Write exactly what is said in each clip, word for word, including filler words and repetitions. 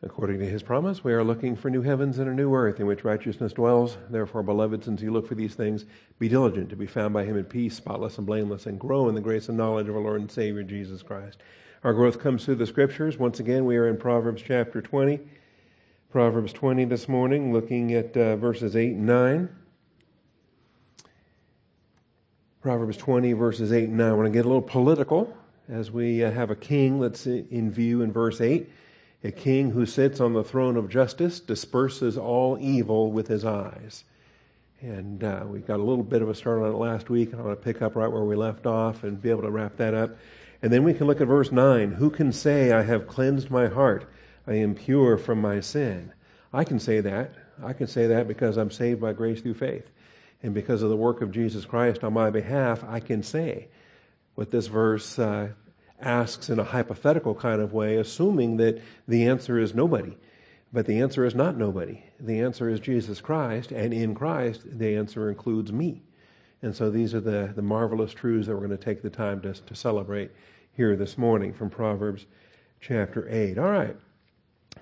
According to his promise, we are looking for new heavens and a new earth in which righteousness dwells. Therefore, beloved, since you look for these things, be diligent to be found by him in peace, spotless and blameless, and grow in the grace and knowledge of our Lord and Savior, Jesus Christ. Our growth comes through the Scriptures. Once again, we are in Proverbs chapter twenty. Proverbs twenty this morning, looking at uh, verses eight and nine. Proverbs twenty, verses eight and nine. I want to get a little political as we uh, have a king that's in view in verse eight. A king who sits on the throne of justice disperses all evil with his eyes. And uh, we got a little bit of a start on it last week, and I want to pick up right where we left off and be able to wrap that up. And then we can look at verse nine. Who can say, I have cleansed my heart, I am pure from my sin? I can say that. I can say that because I'm saved by grace through faith. And because of the work of Jesus Christ on my behalf, I can say what this verse uh asks in a hypothetical kind of way, assuming that the answer is nobody. But the answer is not nobody. The answer is Jesus Christ, and in Christ, the answer includes me. And so these are the, the marvelous truths that we're going to take the time to, to celebrate here this morning from Proverbs chapter eight. All right.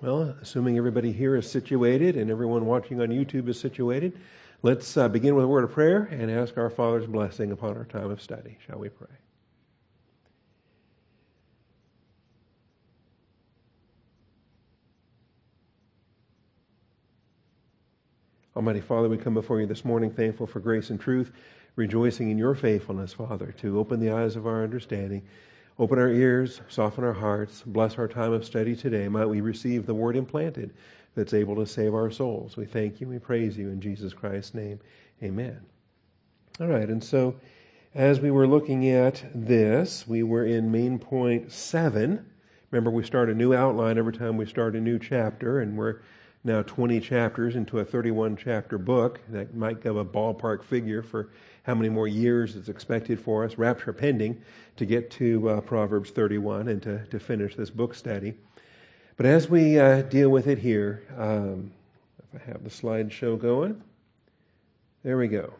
Well, assuming everybody here is situated and everyone watching on YouTube is situated, let's uh, begin with a word of prayer and ask our Father's blessing upon our time of study. Shall we pray? Almighty Father, we come before you this morning thankful for grace and truth, rejoicing in your faithfulness, Father, to open the eyes of our understanding, open our ears, soften our hearts, bless our time of study today. Might we receive the word implanted that's able to save our souls. We thank you, we praise you in Jesus Christ's name. Amen. All right, and so as we were looking at this, we were in main point seven. Remember, we start a new outline every time we start a new chapter, and we're now twenty chapters into a thirty-one chapter book. That might give a ballpark figure for how many more years it's expected for us, rapture pending, to get to uh, Proverbs thirty-one and to, to finish this book study. But as we uh, deal with it here, um, if I have the slideshow going, there we go.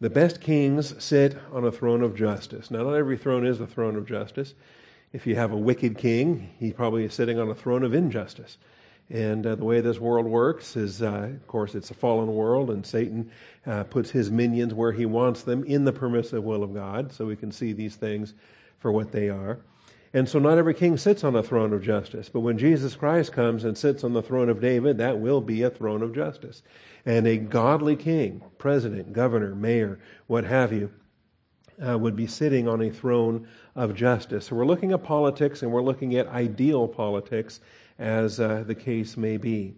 The best kings sit on a throne of justice. Now, not every throne is a throne of justice. If you have a wicked king, he probably is sitting on a throne of injustice. And uh, the way this world works is, uh, of course, it's a fallen world, and Satan uh, puts his minions where he wants them in the permissive will of God, so we can see these things for what they are. And so not every king sits on a throne of justice, but when Jesus Christ comes and sits on the throne of David, that will be a throne of justice. And a godly king, president, governor, mayor, what have you, Uh, would be sitting on a throne of justice. So we're looking at politics, and we're looking at ideal politics, as uh, the case may be.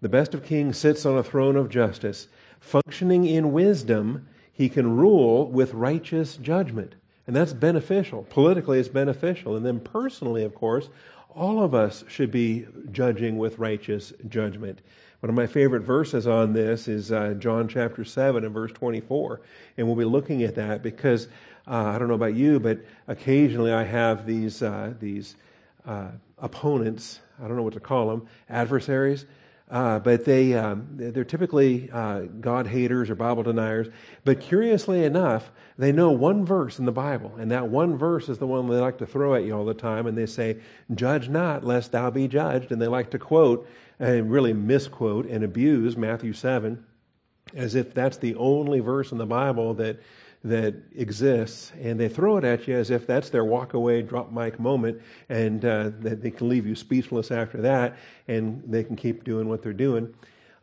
The best of kings sits on a throne of justice. Functioning in wisdom, he can rule with righteous judgment. And that's beneficial. Politically, it's beneficial. And then personally, of course, all of us should be judging with righteous judgment. One of my favorite verses on this is uh, John chapter seven and verse twenty-four. And we'll be looking at that because, uh, I don't know about you, but occasionally I have these uh, these uh, opponents, I don't know what to call them, adversaries, uh, but they, um, they're typically uh, God haters or Bible deniers. But curiously enough, they know one verse in the Bible, and that one verse is the one they like to throw at you all the time, and they say, judge not, lest thou be judged. And they like to quote, and really misquote and abuse Matthew seven, as if that's the only verse in the Bible that that exists, and they throw it at you as if that's their walk away, drop mic moment, and uh, that they can leave you speechless after that, and they can keep doing what they're doing.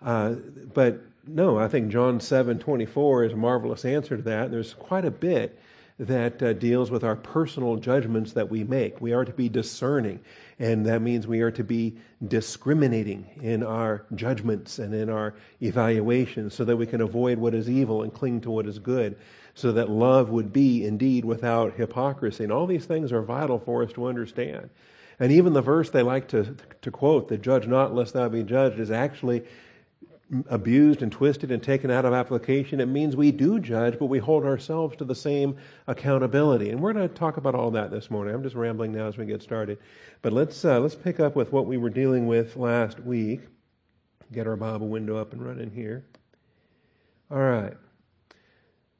Uh, but no, I think John seven twenty-four is a marvelous answer to that. There's quite a bit that uh, deals with our personal judgments that we make. We are to be discerning, and that means we are to be discriminating in our judgments and in our evaluations so that we can avoid what is evil and cling to what is good, so that love would be indeed without hypocrisy. And all these things are vital for us to understand. And even the verse they like to, to quote, the judge not lest thou be judged, is actually abused and twisted and taken out of application. It means we do judge, but we hold ourselves to the same accountability. And we're going to talk about all that this morning. I'm just rambling now as we get started. But let's uh, let's pick up with what we were dealing with last week. Get our Bible window up and running here. All right.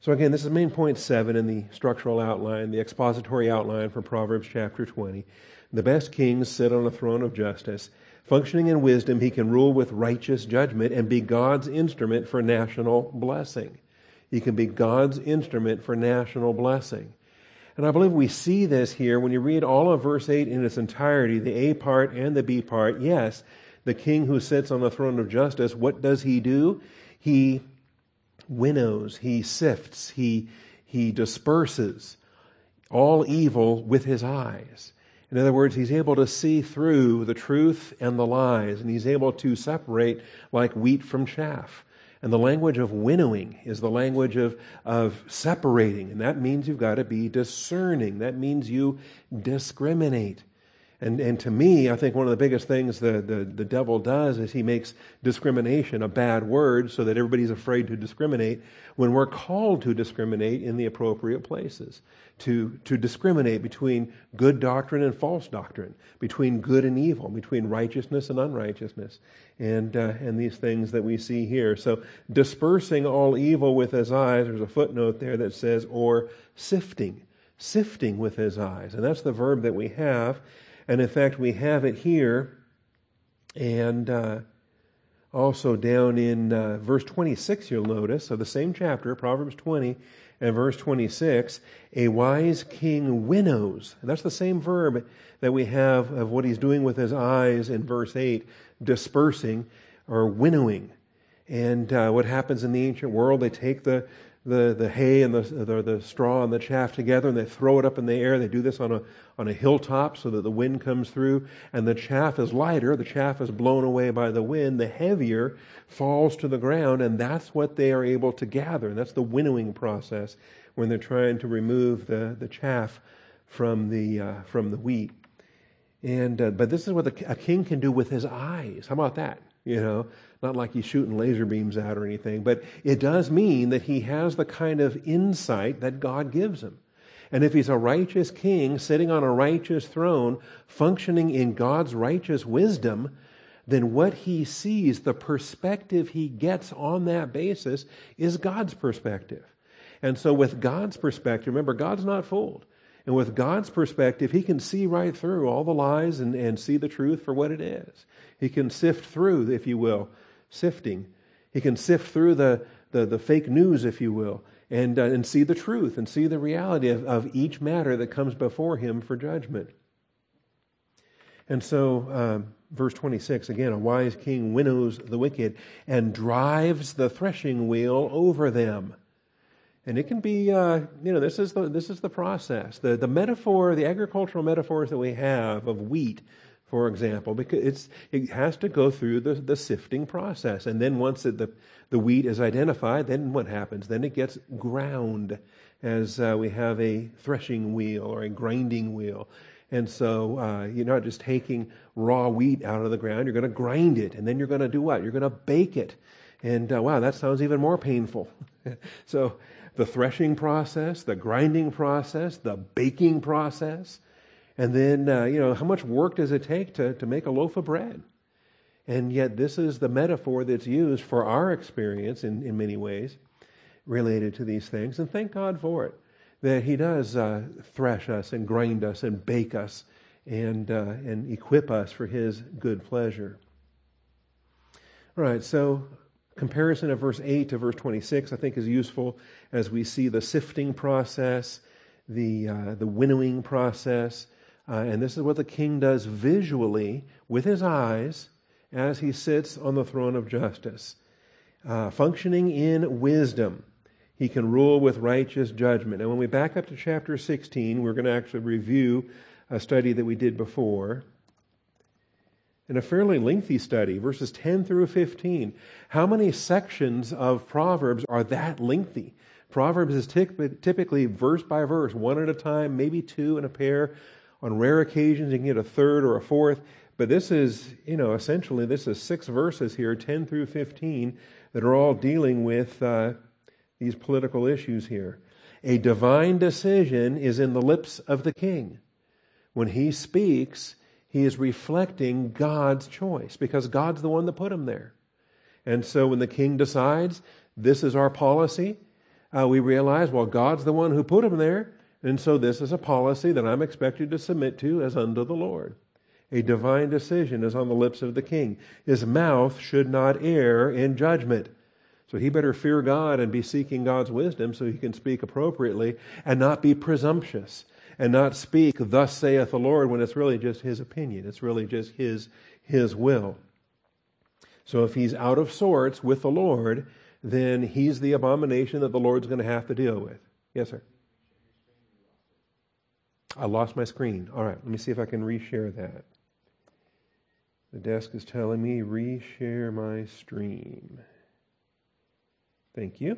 So again, this is main point seven in the structural outline, the expository outline for Proverbs chapter twenty. The best kings sit on a throne of justice. Functioning in wisdom, he can rule with righteous judgment and be God's instrument for national blessing. He can be God's instrument for national blessing. And I believe we see this here when you read all of verse eight in its entirety, the A part and the B part. Yes, the king who sits on the throne of justice, what does he do? He winnows, he sifts, he, he disperses all evil with his eyes. In other words, he's able to see through the truth and the lies, and he's able to separate like wheat from chaff. And the language of winnowing is the language of, of separating, and that means you've got to be discerning. That means you discriminate. And, and to me, I think one of the biggest things the, the, the devil does is he makes discrimination a bad word so that everybody's afraid to discriminate when we're called to discriminate in the appropriate places, to, to discriminate between good doctrine and false doctrine, between good and evil, between righteousness and unrighteousness, and, uh, and these things that we see here. So dispersing all evil with his eyes, there's a footnote there that says, or sifting, sifting with his eyes. And that's the verb that we have. And in fact, we have it here and uh, also down in uh, verse twenty-six, you'll notice, of the same chapter, Proverbs twenty and verse twenty-six, a wise king winnows. And that's the same verb that we have of what he's doing with his eyes in verse eight, dispersing or winnowing. And uh, what happens in the ancient world, they take the The, the hay and the, the the straw and the chaff together, and they throw it up in the air. They do this on a on a hilltop so that the wind comes through, and the chaff is lighter. The chaff is blown away by the wind. The heavier falls to the ground, and that's what they are able to gather. And that's the winnowing process when they're trying to remove the, the chaff from the uh, from the wheat. And uh, but this is what the, a king can do with his eyes. How about that? You know, not like he's shooting laser beams out or anything, but it does mean that he has the kind of insight that God gives him. And if he's a righteous king sitting on a righteous throne, functioning in God's righteous wisdom, then what he sees, the perspective he gets on that basis is God's perspective. And so with God's perspective, remember, God's not fooled. And with God's perspective, he can see right through all the lies and, and see the truth for what it is. He can sift through, if you will, sifting. He can sift through the, the, the fake news, if you will, and, uh, and see the truth and see the reality of, of each matter that comes before him for judgment. And so, um, verse twenty-six, again, a wise king winnows the wicked and drives the threshing wheel over them. And it can be, uh, you know, this is the this is the process. The the metaphor, the agricultural metaphors that we have of wheat, for example, because it's it has to go through the, the sifting process. And then once it, the the wheat is identified, then what happens? Then it gets ground, as uh, we have a threshing wheel or a grinding wheel. And so uh, you're not just taking raw wheat out of the ground. You're going to grind it, and then you're going to do what? You're going to bake it. And uh, wow, that sounds even more painful. So the threshing process, the grinding process, the baking process. And then, uh, you know, how much work does it take to, to make a loaf of bread? And yet this is the metaphor that's used for our experience in, in many ways related to these things. And thank God for it, that he does uh, thresh us and grind us and bake us and, uh, and equip us for his good pleasure. All right, so comparison of verse eight to verse twenty-six, I think, is useful as we see the sifting process, the uh, the winnowing process, uh, and this is what the king does visually with his eyes as he sits on the throne of justice, uh, functioning in wisdom. He can rule with righteous judgment. And when we back up to chapter sixteen, we're going to actually review a study that we did before. In a fairly lengthy study, verses ten through fifteen. How many sections of Proverbs are that lengthy? Proverbs is typically verse by verse, one at a time, maybe two in a pair. On rare occasions, you can get a third or a fourth. But this is, you know, essentially this is six verses here, ten through fifteen, that are all dealing with uh, these political issues here. A divine decision is in the lips of the king. When he speaks, he is reflecting God's choice because God's the one that put him there. And so when the king decides, this is our policy, uh, we realize, well, God's the one who put him there, and so this is a policy that I'm expected to submit to as unto the Lord. A divine decision is on the lips of the king. His mouth should not err in judgment. So he better fear God and be seeking God's wisdom so he can speak appropriately and not be presumptuous and not speak, thus saith the Lord, when it's really just his opinion. It's really just his, his will. So if he's out of sorts with the Lord, then he's the abomination that the Lord's going to have to deal with. Yes, sir? I lost my screen. All right, let me see if I can reshare that. The desk is telling me reshare my stream. Thank you.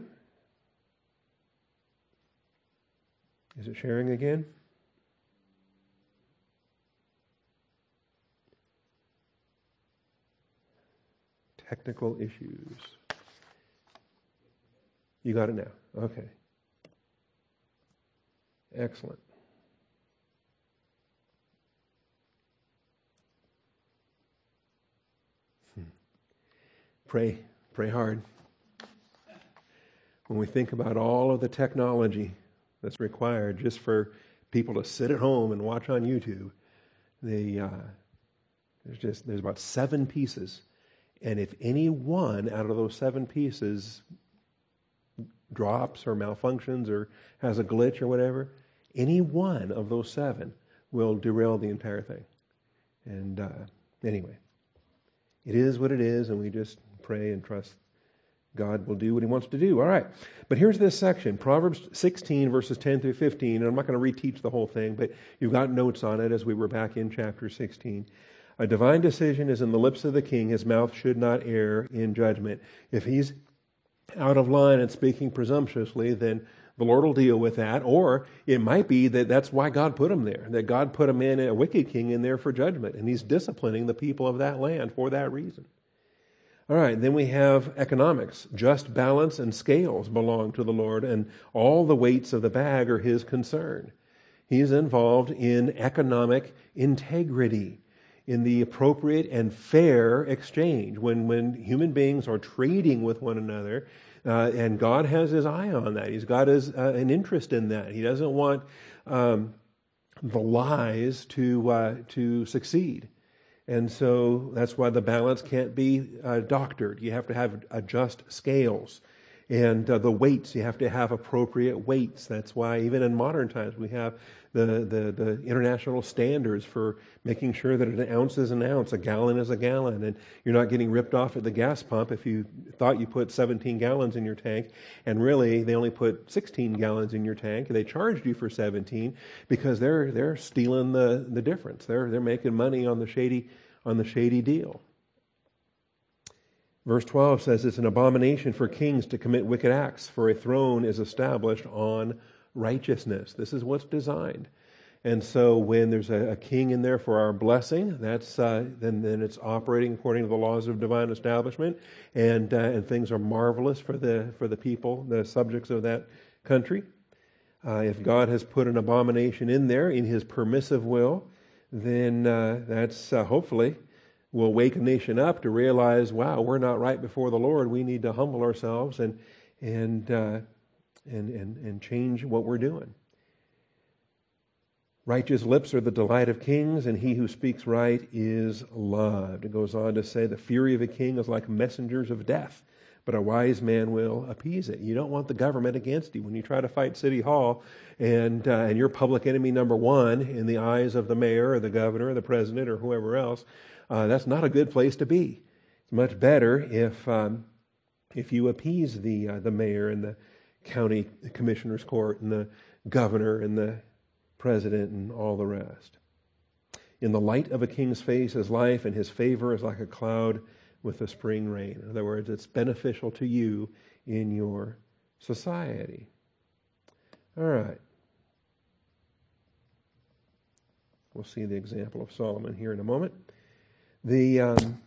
Is it sharing again? Technical issues. You got it now. Okay. Excellent. Hmm. Pray, pray hard. When we think about all of the technology that's required just for people to sit at home and watch on YouTube, the, uh, there's just there's about seven pieces, and if any one out of those seven pieces drops or malfunctions or has a glitch or whatever, any one of those seven will derail the entire thing. And uh, anyway, it is what it is, and we just pray and trust God will do what he wants to do. All right. But here's this section, Proverbs sixteen, verses ten through fifteen. And I'm not going to reteach the whole thing, but you've got notes on it as we were back in chapter sixteen. A divine decision is in the lips of the king. His mouth should not err in judgment. If he's out of line and speaking presumptuously, then the Lord will deal with that. Or it might be that that's why God put him there, that God put a man, a wicked king, in there for judgment. And he's disciplining the people of that land for that reason. All right, then we have economics. Just balance and scales belong to the Lord, and all the weights of the bag are his concern. He's involved in economic integrity, in the appropriate and fair exchange. When, when human beings are trading with one another, uh, and God has his eye on that. He's got his, uh, an interest in that. He doesn't want um, the lies to uh, to succeed. And so that's why the balance can't be uh, doctored. You have to have uh, just scales. And uh, the weights, you have to have appropriate weights. That's why even in modern times we have the, the, the international standards for making sure that an ounce is an ounce, a gallon is a gallon, and you're not getting ripped off at the gas pump if you thought you put seventeen gallons in your tank, and really they only put sixteen gallons in your tank, and they charged you for seventeen because they're they're stealing the, the difference. They're they're making money on the shady on the shady deal. Verse twelve says, it's an abomination for kings to commit wicked acts, for a throne is established on righteousness. This is what's designed. And so when there's a, a king in there for our blessing, that's uh, then, then it's operating according to the laws of divine establishment, and uh, and things are marvelous for the, for the people, the subjects of that country. Uh, if God has put an abomination in there in his permissive will, then uh, that's uh, hopefully will wake a nation up to realize, wow, we're not right before the Lord. We need to humble ourselves and and uh, and, and and change what we're doing. Righteous lips are the delight of kings, and he who speaks right is loved. It goes on to say, the fury of a king is like messengers of death, but a wise man will appease it. You don't want the government against you. When you try to fight City Hall and uh, and you're public enemy number one in the eyes of the mayor or the governor or the president or whoever else, Uh, that's not a good place to be. It's much better if um, if you appease the uh, the mayor and the county commissioner's court and the governor and the president and all the rest. In the light of a king's face is life, and his favor is like a cloud with a spring rain. In other words, it's beneficial to you in your society. All right. We'll see the example of Solomon here in a moment. The um,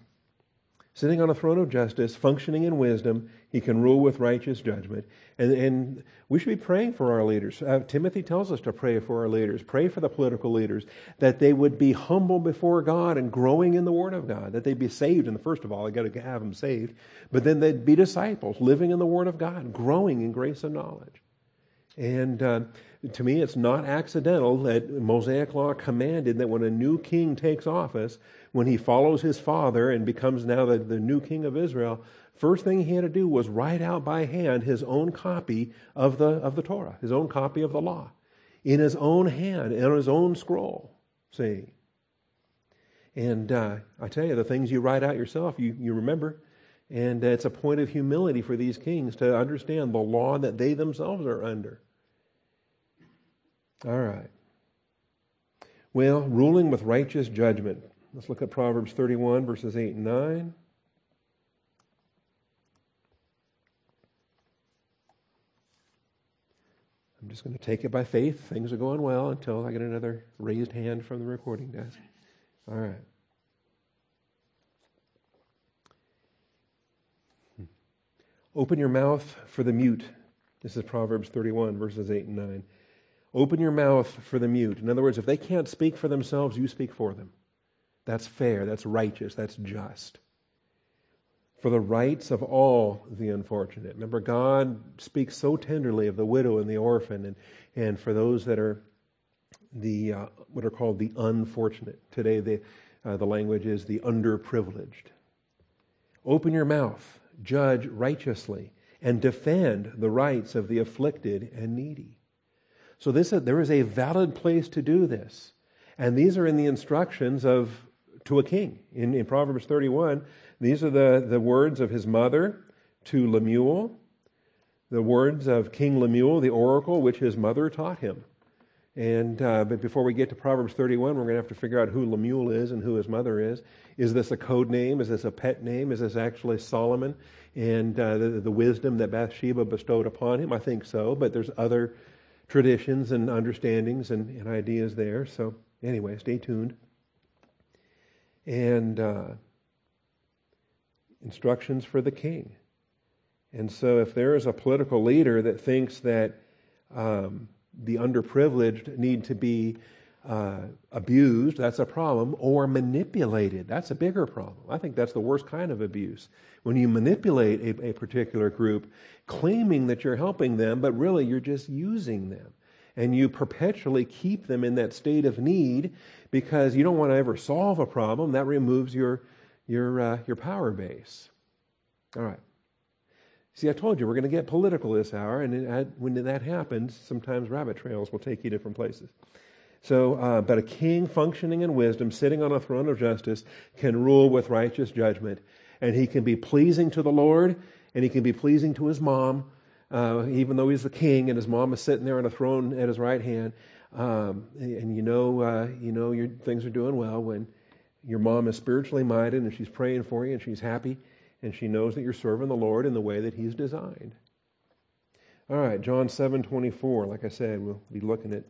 sitting on a throne of justice, functioning in wisdom, he can rule with righteous judgment. And, and we should be praying for our leaders. Uh, Timothy tells us to pray for our leaders, pray for the political leaders, that they would be humble before God and growing in the Word of God, that they'd be saved. And first of all, I've got to have them saved, but then they'd be disciples living in the Word of God, growing in grace and knowledge. And uh, to me, it's not accidental that Mosaic law commanded that when a new king takes office, when he follows his father and becomes now the, the new king of Israel, first thing he had to do was write out by hand his own copy of the of the Torah, his own copy of the law, in his own hand, in his own scroll. See, and uh, I tell you, the things you write out yourself, you you remember. And it's a point of humility for these kings to understand the law that they themselves are under. All right. Well, ruling with righteous judgment. Let's look at Proverbs thirty-one, verses eight and nine. I'm just going to take it by faith. Things are going well until I get another raised hand from the recording desk. All right. Open your mouth for the mute. This is Proverbs thirty-one, verses eight and nine. Open your mouth for the mute. In other words, if they can't speak for themselves, you speak for them. That's fair, that's righteous, that's just. For the rights of all the unfortunate. Remember, God speaks so tenderly of the widow and the orphan and, and for those that are the uh, what are called the unfortunate. Today, the, uh, the language is the underprivileged. Open your mouth. Judge righteously and defend the rights of the afflicted and needy. So this is, there is a valid place to do this. And these are in the instructions of to a king. In, in Proverbs thirty-one, these are the, the words of his mother to Lemuel, the words of King Lemuel, the oracle which his mother taught him. And uh, but before we get to Proverbs thirty-one, we're going to have to figure out who Lemuel is and who his mother is. Is this a code name? Is this a pet name? Is this actually Solomon and uh, the, the wisdom that Bathsheba bestowed upon him? I think so, but there's other traditions and understandings and, and ideas there. So anyway, stay tuned. And uh, instructions for the king. And so if there is a political leader that thinks that Um, the underprivileged need to be uh, abused, that's a problem, or manipulated, that's a bigger problem. I think that's the worst kind of abuse. When you manipulate a, a particular group, claiming that you're helping them, but really you're just using them. And you perpetually keep them in that state of need because you don't want to ever solve a problem. That removes your, your, uh, your power base. All right. See, I told you, we're going to get political this hour, and when that happens, sometimes rabbit trails will take you different places. So, uh, but a king functioning in wisdom, sitting on a throne of justice, can rule with righteous judgment, and he can be pleasing to the Lord, and he can be pleasing to his mom, uh, even though he's the king, and his mom is sitting there on a throne at his right hand, um, and you know, uh, you know your things are doing well when your mom is spiritually minded, and she's praying for you, and she's happy, and she knows that you're serving the Lord in the way that He's designed. All right, John seven twenty-four. Like I said, we'll be looking at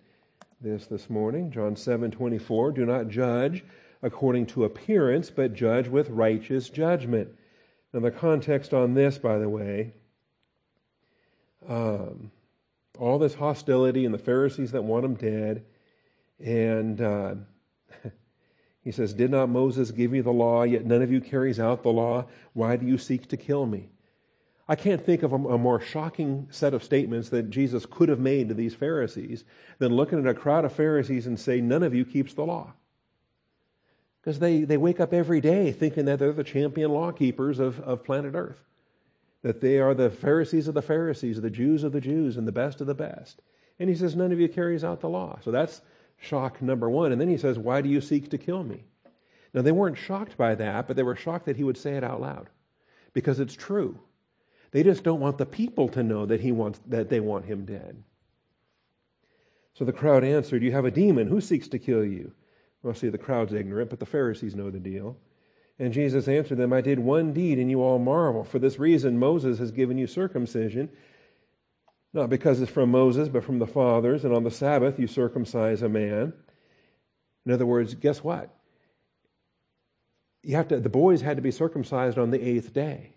this this morning. John seven twenty-four. Do not judge according to appearance, but judge with righteous judgment. Now, the context on this, by the way, um, all this hostility and the Pharisees that want him dead, and uh, he says, did not Moses give you the law, yet none of you carries out the law? Why do you seek to kill me? I can't think of a, a more shocking set of statements that Jesus could have made to these Pharisees than looking at a crowd of Pharisees and say, none of you keeps the law. Because they, they wake up every day thinking that they're the champion law keepers of, of planet Earth. That they are the Pharisees of the Pharisees, the Jews of the Jews, and the best of the best. And he says, none of you carries out the law. So that's shock number one. And then he says, why do you seek to kill me? Now, they weren't shocked by that, but they were shocked that he would say it out loud because it's true. They just don't want the people to know that he wants that they want him dead. So the crowd answered, you have a demon. Who seeks to kill you? Well, see, the crowd's ignorant, but the Pharisees know the deal. And Jesus answered them, I did one deed and you all marvel. For this reason, Moses has given you circumcision, not because it's from Moses, but from the fathers, and on the Sabbath you circumcise a man. In other words, guess what? You have to. The boys had to be circumcised on the eighth day.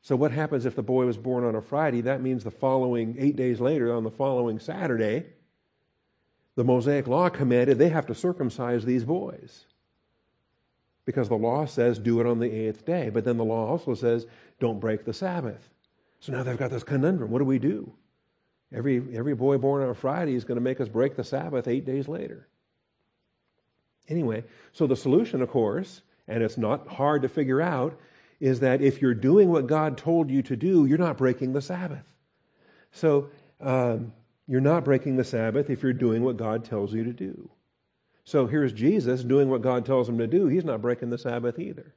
So what happens if the boy was born on a Friday? That means the following, eight days later, on the following Saturday, the Mosaic law commanded they have to circumcise these boys. Because the law says do it on the eighth day, but then the law also says don't break the Sabbath. So now they've got this conundrum. What do we do? Every, every boy born on a Friday is going to make us break the Sabbath eight days later. Anyway, so the solution, of course, and it's not hard to figure out, is that if you're doing what God told you to do, you're not breaking the Sabbath. So um, you're not breaking the Sabbath if you're doing what God tells you to do. So here's Jesus doing what God tells him to do. He's not breaking the Sabbath either.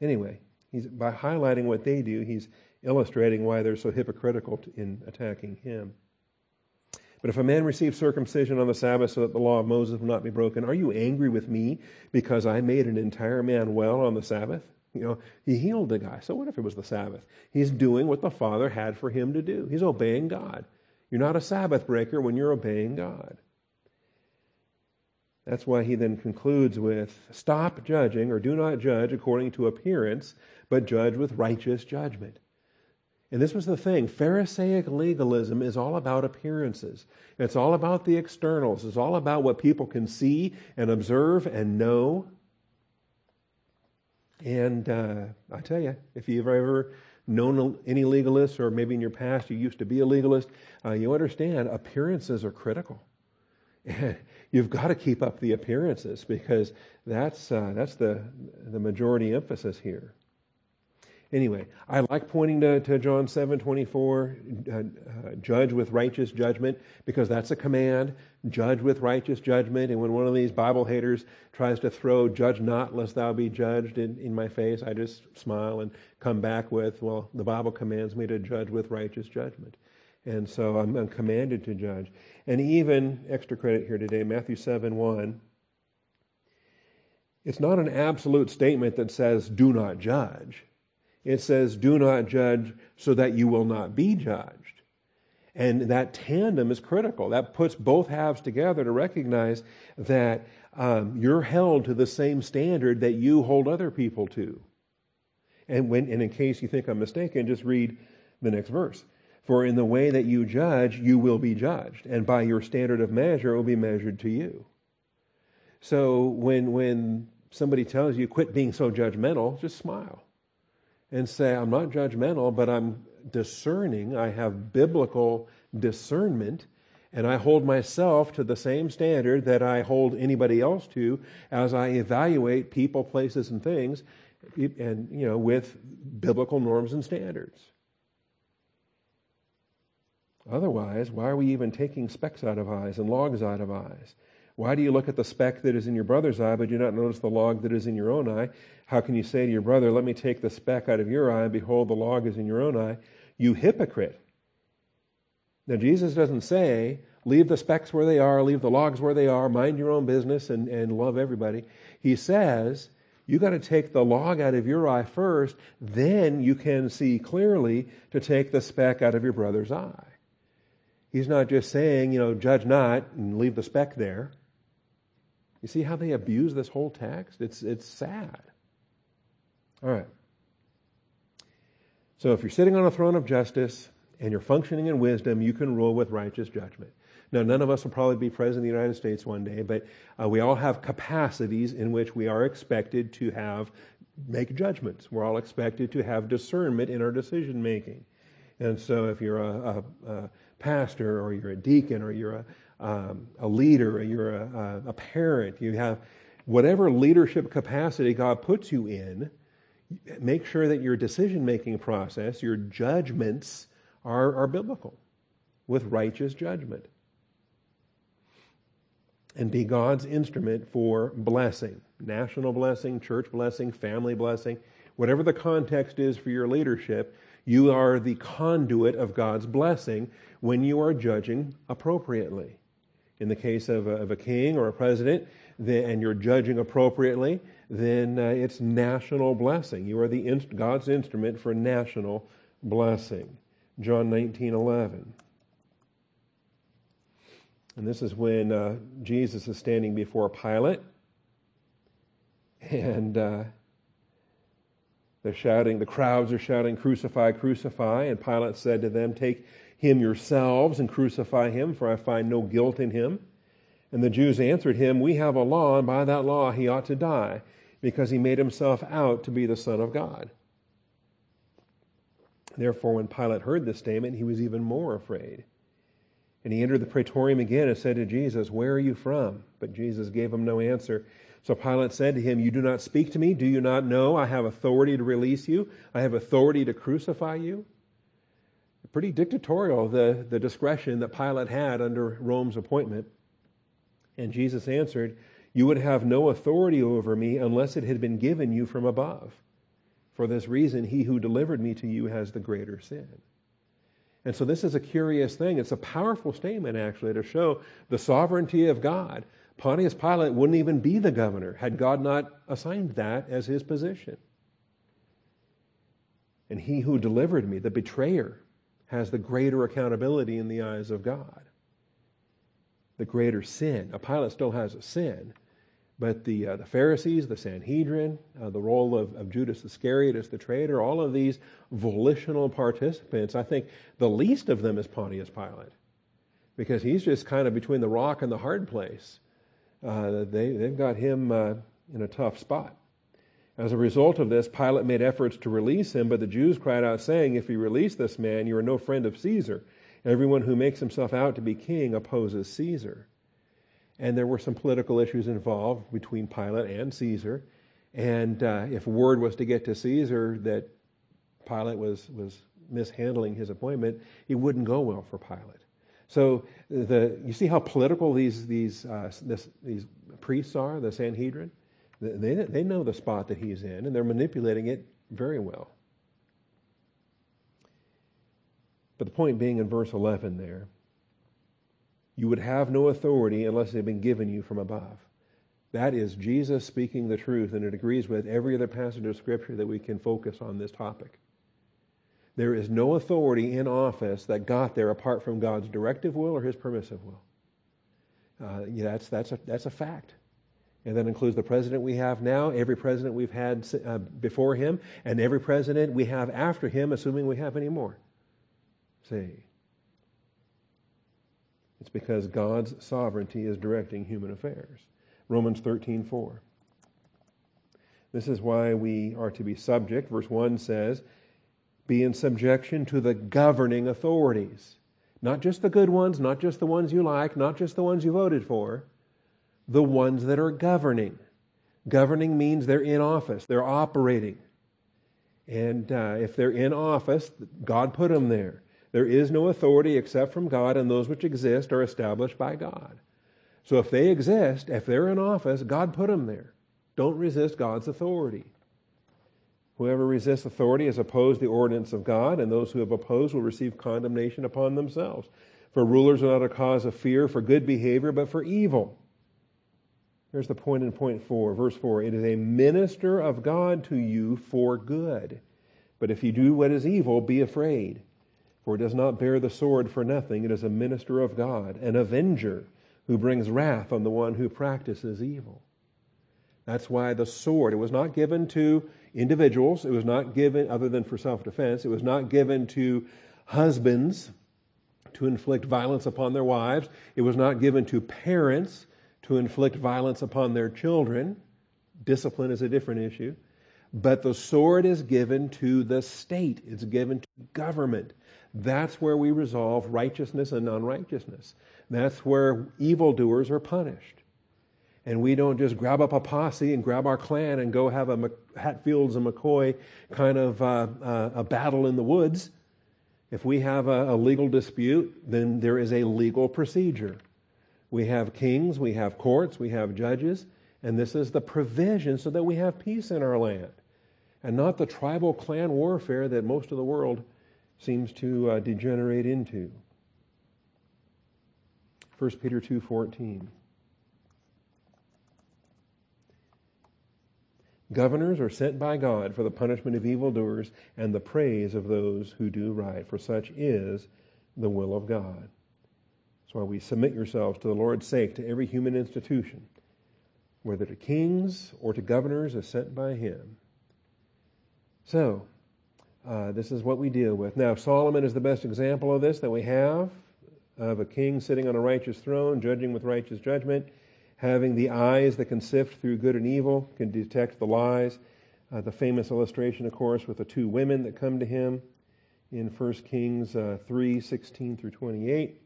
Anyway, he's, by highlighting what they do, he's illustrating why they're so hypocritical in attacking him. But if a man receives circumcision on the Sabbath so that the law of Moses will not be broken, are you angry with me because I made an entire man well on the Sabbath? You know, he healed the guy. So what if it was the Sabbath? He's doing what the Father had for him to do. He's obeying God. You're not a Sabbath breaker when you're obeying God. That's why he then concludes with, stop judging, or do not judge according to appearance, but judge with righteous judgment. And this was the thing. Pharisaic legalism is all about appearances. It's all about the externals. It's all about what people can see and observe and know. And uh, I tell you, if you've ever known any legalists, or maybe in your past you used to be a legalist, uh, you understand appearances are critical. You've got to keep up the appearances, because that's uh, that's the the majority emphasis here. Anyway, I like pointing to, to John seven twenty-four, uh, uh, judge with righteous judgment, because that's a command, judge with righteous judgment. And when one of these Bible haters tries to throw judge not lest thou be judged in, in my face, I just smile and come back with, well, the Bible commands me to judge with righteous judgment. And so I'm, I'm commanded to judge. And even, extra credit here today, Matthew seven one, it's not an absolute statement that says do not judge. It says, do not judge so that you will not be judged. And that tandem is critical. That puts both halves together to recognize that um, you're held to the same standard that you hold other people to. And, when, and in case you think I'm mistaken, just read the next verse. For in the way that you judge, you will be judged. And by your standard of measure, it will be measured to you. So when, when somebody tells you, quit being so judgmental, just smile. And say, I'm not judgmental, but I'm discerning. I have biblical discernment, and I hold myself to the same standard that I hold anybody else to as I evaluate people, places, and things, and you know, with biblical norms and standards. Otherwise, why are we even taking specks out of eyes and logs out of eyes? Why do you look at the speck that is in your brother's eye, but do not notice the log that is in your own eye? How can you say to your brother, let me take the speck out of your eye, and behold, the log is in your own eye? You hypocrite. Now, Jesus doesn't say, leave the specks where they are, leave the logs where they are, mind your own business, and, and love everybody. He says, you got to take the log out of your eye first, then you can see clearly to take the speck out of your brother's eye. He's not just saying, you know, judge not and leave the speck there. You see how they abuse this whole text? It's it's sad. All right. So if you're sitting on a throne of justice and you're functioning in wisdom, you can rule with righteous judgment. Now, none of us will probably be president of the United States one day, but uh, we all have capacities in which we are expected to have make judgments. We're all expected to have discernment in our decision making. And so if you're a, a, a pastor, or you're a deacon, or you're a Um, a leader, or you're a, a parent, you have whatever leadership capacity God puts you in, make sure that your decision-making process, your judgments are, are biblical, with righteous judgment. And be God's instrument for blessing, national blessing, church blessing, family blessing, whatever the context is for your leadership. You are the conduit of God's blessing when you are judging appropriately. In the case of a, of a king or a president, the, and you're judging appropriately, then uh, it's national blessing. You are the inst- God's instrument for national blessing. John nineteen eleven. And this is when uh, Jesus is standing before Pilate, and uh, they're shouting. The crowds are shouting, "Crucify, crucify!" And Pilate said to them, "Take him yourselves and crucify him, for I find no guilt in him." And the Jews answered him, "We have a law, and by that law he ought to die, because he made himself out to be the Son of God." Therefore, when Pilate heard this statement, he was even more afraid. And he entered the praetorium again and said to Jesus, "Where are you from?" But Jesus gave him no answer. So Pilate said to him, "You do not speak to me? Do you not know I have authority to release you? I have authority to crucify you?" Pretty dictatorial, the, the discretion that Pilate had under Rome's appointment. And Jesus answered, "You would have no authority over me unless it had been given you from above. For this reason, he who delivered me to you has the greater sin." And so this is a curious thing. It's a powerful statement, actually, to show the sovereignty of God. Pontius Pilate wouldn't even be the governor had God not assigned that as his position. And he who delivered me, the betrayer, has the greater accountability in the eyes of God. The greater sin. A Pilate still has a sin, but the uh, the Pharisees, the Sanhedrin, uh, the role of, of Judas Iscariot as the traitor, all of these volitional participants, I think the least of them is Pontius Pilate, because he's just kind of between the rock and the hard place. Uh, they, they've got him uh, in a tough spot. As a result of this, Pilate made efforts to release him, but the Jews cried out, saying, "If you release this man, you are no friend of Caesar. Everyone who makes himself out to be king opposes Caesar." And there were some political issues involved between Pilate and Caesar. And uh, if word was to get to Caesar that Pilate was, was mishandling his appointment, it wouldn't go well for Pilate. So the you see how political these these uh, this, these priests are, the Sanhedrin? They, they know the spot that he's in, and they're manipulating it very well. But the point being in verse eleven there, you would have no authority unless it had been given you from above. That is Jesus speaking the truth, and it agrees with every other passage of Scripture that we can focus on this topic. There is no authority in office that got there apart from God's directive will or his permissive will. Uh, yeah, that's, that's, a, that's a fact. And that includes the president we have now, every president we've had uh, before him, and every president we have after him, assuming we have any more. See? It's because God's sovereignty is directing human affairs. Romans thirteen four. This is why we are to be subject. Verse one says, "Be in subjection to the governing authorities." Not just the good ones, not just the ones you like, not just the ones you voted for. The ones that are governing. Governing means they're in office. They're operating. And uh, if they're in office, God put them there. There is no authority except from God, and those which exist are established by God. So if they exist, if they're in office, God put them there. Don't resist God's authority. Whoever resists authority has opposed the ordinance of God, and those who have opposed will receive condemnation upon themselves. For rulers are not a cause of fear for good behavior, but for evil. Here's the point in point four, verse four. It is a minister of God to you for good. But if you do what is evil, be afraid. For it does not bear the sword for nothing. It is a minister of God, an avenger who brings wrath on the one who practices evil. That's why the sword, it was not given to individuals. It was not given, other than for self-defense, it was not given to husbands to inflict violence upon their wives. It was not given to parents to inflict violence upon their children. Discipline is a different issue. But the sword is given to the state. It's given to government. That's where we resolve righteousness and unrighteousness. That's where evildoers are punished. And we don't just grab up a posse and grab our clan and go have a Hatfields and McCoy kind of uh, uh, a battle in the woods. If we have a, a legal dispute, then there is a legal procedure. We have kings, we have courts, we have judges, and this is the provision so that we have peace in our land, and not the tribal clan warfare that most of the world seems to uh, degenerate into. First Peter two fourteen. Governors are sent by God for the punishment of evildoers and the praise of those who do right, for such is the will of God. That's why we submit yourselves to the Lord's sake to every human institution, whether to kings or to governors as sent by him. So, uh, this is what we deal with. Now, Solomon is the best example of this that we have, of a king sitting on a righteous throne, judging with righteous judgment, having the eyes that can sift through good and evil, can detect the lies. Uh, the famous illustration, of course, with the two women that come to him in First Kings uh, three sixteen through twenty-eight.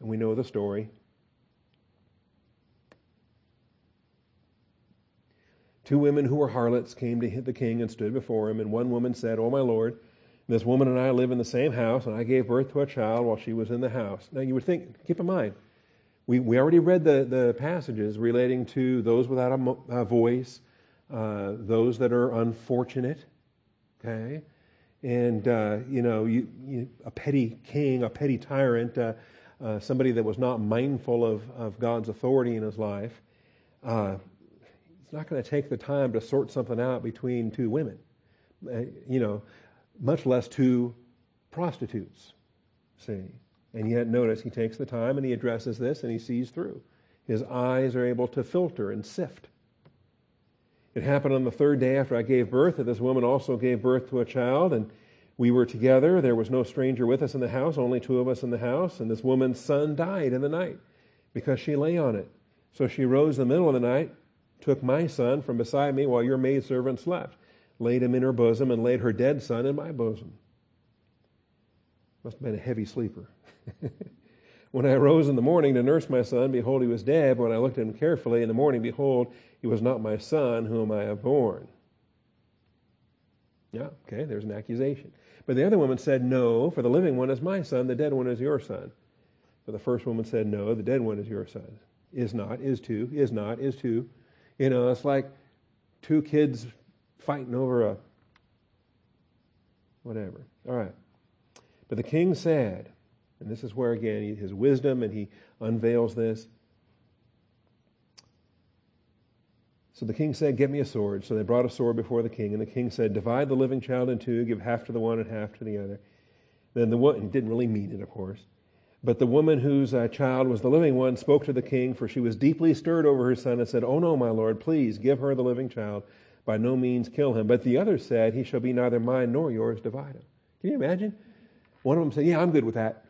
And we know the story. Two women who were harlots came to the king and stood before him, and one woman said, "O my lord, this woman and I live in the same house, and I gave birth to a child while she was in the house." Now you would think, keep in mind, we, we already read the, the passages relating to those without a, a voice, uh, those that are unfortunate, okay? And, uh, you know, you, you, a petty king, a petty tyrant, uh, uh, somebody that was not mindful of, of God's authority in his life, uh, it's not going to take the time to sort something out between two women, uh, you know, much less two prostitutes, see. And yet, notice, he takes the time and he addresses this and he sees through. His eyes are able to filter and sift. It happened on the third day after I gave birth that this woman also gave birth to a child, and we were together. There was no stranger with us in the house, only two of us in the house, and this woman's son died in the night because she lay on it. So she rose in the middle of the night, took my son from beside me while your maidservant slept, laid him in her bosom, and laid her dead son in my bosom. Must have been a heavy sleeper. When I arose in the morning to nurse my son, behold, he was dead. But when I looked at him carefully in the morning, behold, he was not my son whom I have born. Yeah, okay, there's an accusation. But the other woman said, no, for the living one is my son, the dead one is your son. But the first woman said, no, the dead one is your son. Is not, is to, is not, is to. You know, it's like two kids fighting over a whatever. All right. But the king said, and this is where, again, he, his wisdom, and he unveils this. So the king said, get me a sword. So they brought a sword before the king, and the king said, divide the living child in two, give half to the one and half to the other. Then the woman, didn't really mean it, of course, but the woman whose uh, child was the living one spoke to the king, for she was deeply stirred over her son and said, oh no, my lord, please give her the living child. By no means kill him. But the other said, he shall be neither mine nor yours, divide him. Can you imagine? One of them said, yeah, I'm good with that.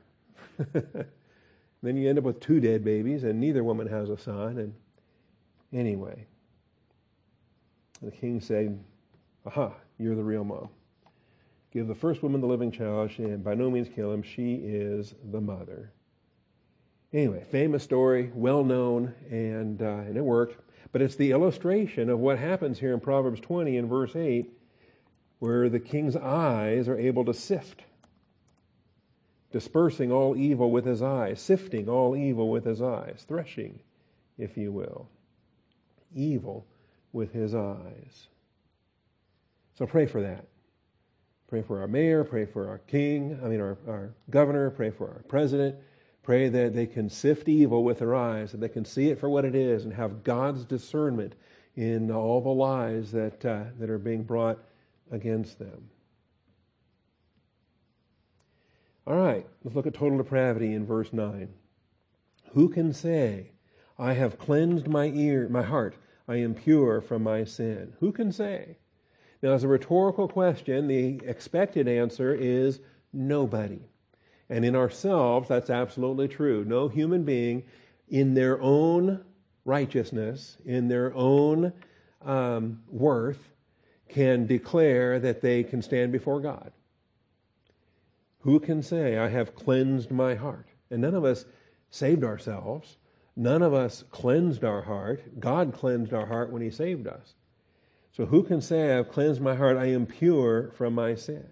Then you end up with two dead babies, and neither woman has a son. And anyway, the king said, aha, you're the real mom. Give the first woman the living child, and by no means kill him. She is the mother. Anyway, famous story, well known, and, uh, and it worked. But it's the illustration of what happens here in Proverbs twenty and verse eight, where the king's eyes are able to sift, dispersing all evil with his eyes, sifting all evil with his eyes, threshing, if you will, evil with his eyes. So pray for that. Pray for our mayor, pray for our king, I mean our, our governor, pray for our president. Pray that they can sift evil with their eyes, that they can see it for what it is and have God's discernment in all the lies that, uh, that are being brought against them. All right, let's look at total depravity in verse nine. Who can say, I have cleansed my ear, my heart, I am pure from my sin? Who can say? Now, as a rhetorical question, the expected answer is nobody. And in ourselves, that's absolutely true. No human being in their own righteousness, in their own um, worth, can declare that they can stand before God. Who can say, I have cleansed my heart? And none of us saved ourselves. None of us cleansed our heart. God cleansed our heart when he saved us. So who can say, I have cleansed my heart, I am pure from my sin?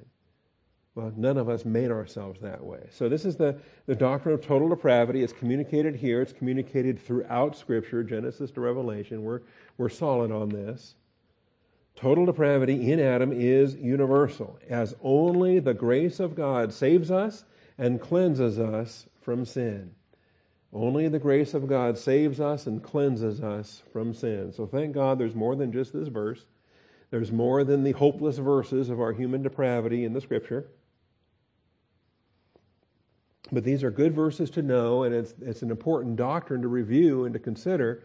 Well, none of us made ourselves that way. So this is the, the doctrine of total depravity. It's communicated here. It's communicated throughout Scripture, Genesis to Revelation. We're, we're solid on this. Total depravity in Adam is universal, as only the grace of God saves us and cleanses us from sin. Only the grace of God saves us and cleanses us from sin. So thank God there's more than just this verse. There's more than the hopeless verses of our human depravity in the Scripture. But these are good verses to know, and it's, it's an important doctrine to review and to consider,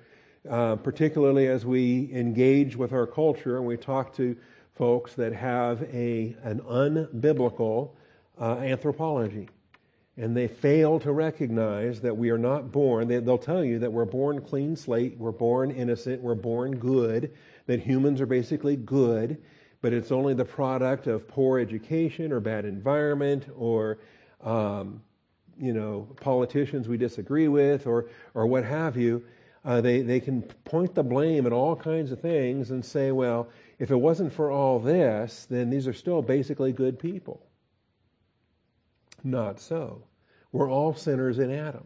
uh, particularly as we engage with our culture and we talk to folks that have a, an unbiblical uh, anthropology. And they fail to recognize that we are not born. They, they'll tell you that we're born clean slate, we're born innocent, we're born good, that humans are basically good, but it's only the product of poor education or bad environment or... Um, you know, politicians we disagree with or or what have you, uh, they, they can point the blame at all kinds of things and say, well, if it wasn't for all this, then these are still basically good people. Not so. We're all sinners in Adam.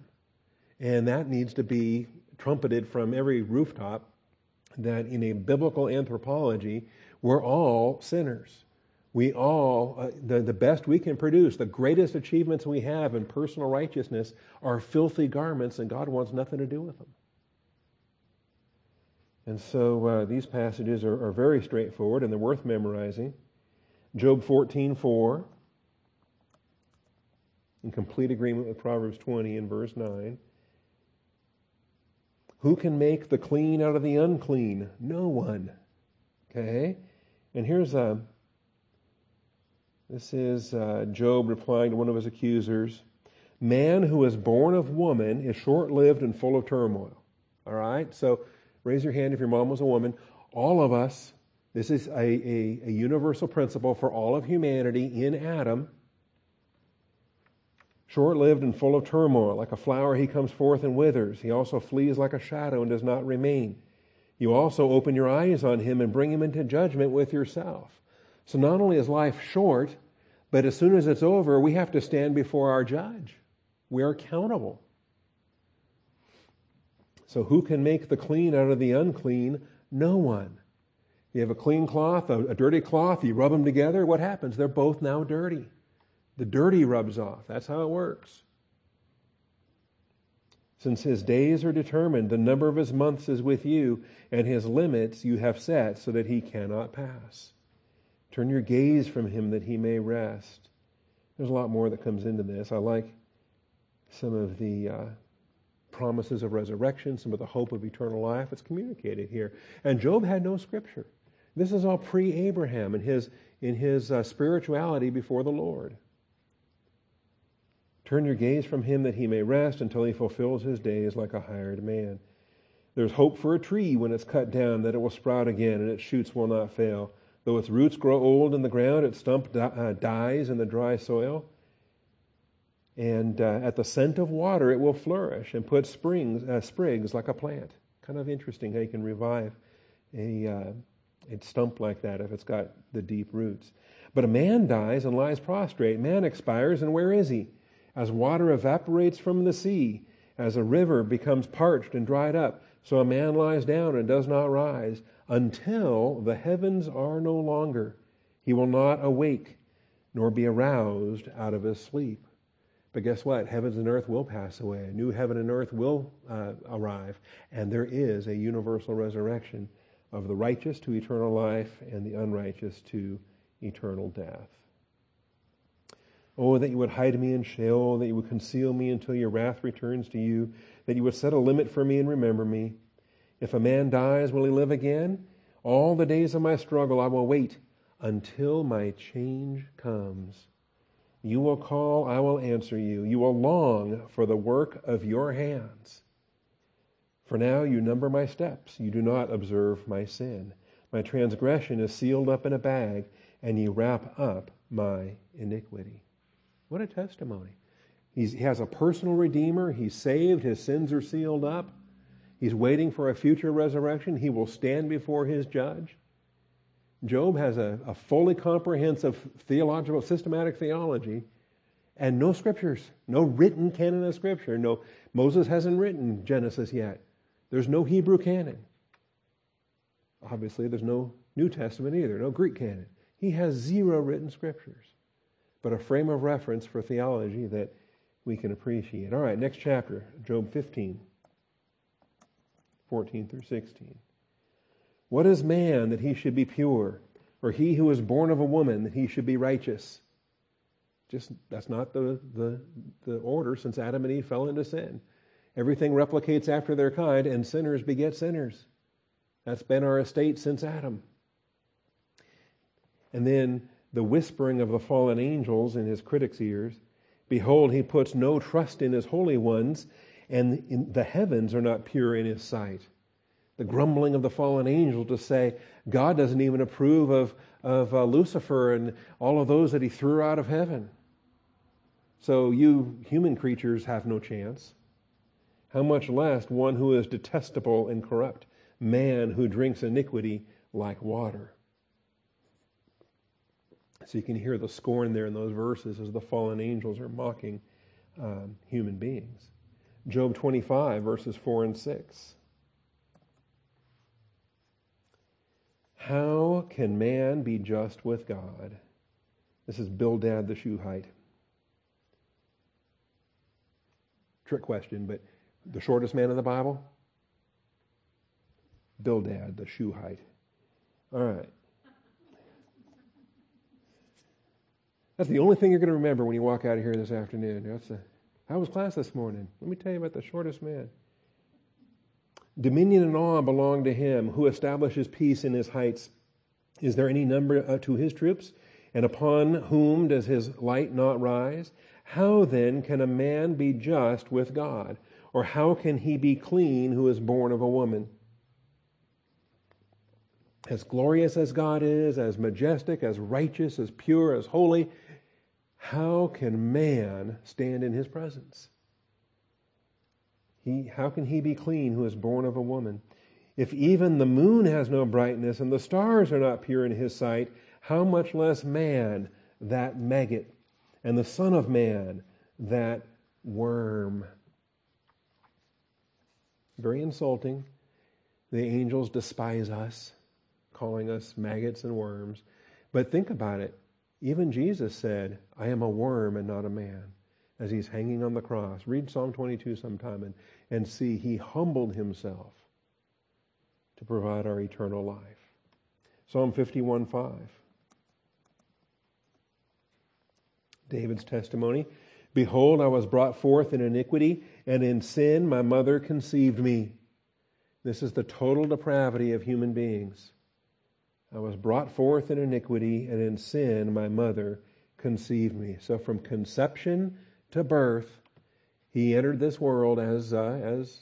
And that needs to be trumpeted from every rooftop that in a biblical anthropology, we're all sinners. We all, uh, the, the best we can produce, the greatest achievements we have in personal righteousness are filthy garments, and God wants nothing to do with them. And so uh, these passages are, are very straightforward and they're worth memorizing. Job fourteen four, in complete agreement with Proverbs twenty and verse nine. Who can make the clean out of the unclean? No one. Okay? And here's a, this is uh, Job replying to one of his accusers. Man who is born of woman is short-lived and full of turmoil. All right? So raise your hand if your mom was a woman. All of us, this is a, a, a universal principle for all of humanity in Adam. Short-lived and full of turmoil, like a flower he comes forth and withers. He also flees like a shadow and does not remain. You also open your eyes on him and bring him into judgment with yourself. So not only is life short, but as soon as it's over, we have to stand before our judge. We are accountable. So who can make the clean out of the unclean? No one. You have a clean cloth, a, a dirty cloth, you rub them together, what happens? They're both now dirty. The dirty rubs off. That's how it works. Since his days are determined, the number of his months is with you, and his limits you have set so that he cannot pass. Turn your gaze from him that he may rest. There's a lot more that comes into this. I like some of the uh, promises of resurrection, some of the hope of eternal life. It's communicated here. And Job had no scripture. This is all pre-Abraham in his, in his uh, spirituality before the Lord. Turn your gaze from him that he may rest until he fulfills his days like a hired man. There's hope for a tree when it's cut down, that it will sprout again and its shoots will not fail. Though its roots grow old in the ground, its stump di- uh, dies in the dry soil. And uh, at the scent of water, it will flourish and put springs, uh, sprigs like a plant. Kind of interesting how you can revive a, uh, a stump like that if it's got the deep roots. But a man dies and lies prostrate. Man expires, and where is he? As water evaporates from the sea, as a river becomes parched and dried up, so a man lies down and does not rise, until the heavens are no longer. He will not awake, nor be aroused out of his sleep. But guess what? Heavens and earth will pass away. A new heaven and earth will uh, arrive, and there is a universal resurrection of the righteous to eternal life and the unrighteous to eternal death. Oh, that you would hide me in Sheol, that you would conceal me until your wrath returns to you, that you would set a limit for me and remember me. If a man dies, will he live again? All the days of my struggle I will wait until my change comes. You will call, I will answer you. You will long for the work of your hands. For now you number my steps. You do not observe my sin. My transgression is sealed up in a bag, and you wrap up my iniquity. What a testimony. He's, he has a personal Redeemer. He's saved. His sins are sealed up. He's waiting for a future resurrection. He will stand before his judge. Job has a, a fully comprehensive theological, systematic theology, and no scriptures, no written canon of scripture. No, Moses hasn't written Genesis yet. There's no Hebrew canon. Obviously, there's no New Testament either, no Greek canon. He has zero written scriptures, but a frame of reference for theology that we can appreciate. All right, next chapter, Job fifteen, fourteen through sixteen. What is man that he should be pure, or he who is born of a woman that he should be righteous? Just, that's not the, the, the order since Adam and Eve fell into sin. Everything replicates after their kind, and sinners beget sinners. That's been our estate since Adam. And then the whispering of the fallen angels in his critics' ears. Behold, he puts no trust in his holy ones, and in the heavens are not pure in his sight. The grumbling of the fallen angel to say, God doesn't even approve of, of uh, Lucifer and all of those that he threw out of heaven. So you human creatures have no chance. How much less one who is detestable and corrupt, man who drinks iniquity like water. So you can hear the scorn there in those verses as the fallen angels are mocking um, human beings. Job twenty-five, verses four and six. How can man be just with God? This is Bildad the Shuhite. Trick question, but the shortest man in the Bible? Bildad the Shuhite. All right. That's the only thing you're going to remember when you walk out of here this afternoon. That's a, how was class this morning? Let me tell you about the shortest man. Dominion and awe belong to him who establishes peace in his heights. Is there any number to his troops? And upon whom does his light not rise? How then can a man be just with God? Or how can he be clean who is born of a woman? As glorious as God is, as majestic, as righteous, as pure, as holy, how can man stand in his presence? He, how can he be clean who is born of a woman? If even the moon has no brightness and the stars are not pure in his sight, how much less man, that maggot, and the Son of Man, that worm. Very insulting. The angels despise us, calling us maggots and worms. But think about it. Even Jesus said, I am a worm and not a man, as he's hanging on the cross. Read Psalm twenty-two sometime and, and see he humbled himself to provide our eternal life. Psalm fifty-one five. David's testimony. Behold, I was brought forth in iniquity, and in sin my mother conceived me. This is the total depravity of human beings. I was brought forth in iniquity, and in sin my mother conceived me. So from conception to birth, he entered this world as, uh, as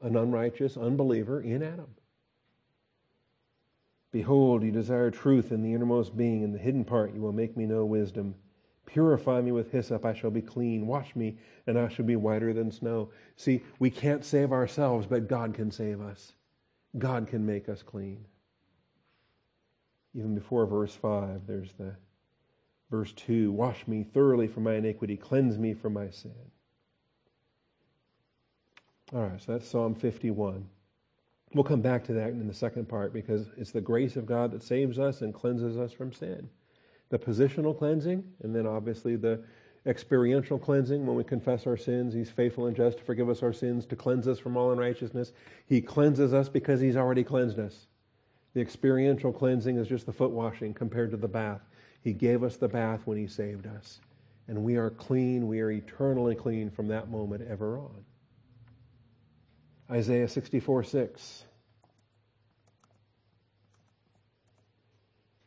an unrighteous unbeliever in Adam. Behold, you desire truth in the innermost being, in the hidden part you will make me know wisdom. Purify me with hyssop, I shall be clean. Wash me, and I shall be whiter than snow. See, we can't save ourselves, but God can save us. God can make us clean. Even before verse five, there's the verse two. Wash me thoroughly from my iniquity. Cleanse me from my sin. All right, so that's Psalm fifty-one. We'll come back to that in the second part because it's the grace of God that saves us and cleanses us from sin. The positional cleansing, and then obviously the experiential cleansing. When we confess our sins, he's faithful and just to forgive us our sins, to cleanse us from all unrighteousness. He cleanses us because he's already cleansed us. The experiential cleansing is just the foot washing compared to the bath. He gave us the bath when he saved us. And we are clean, we are eternally clean from that moment ever on. Isaiah sixty-four six.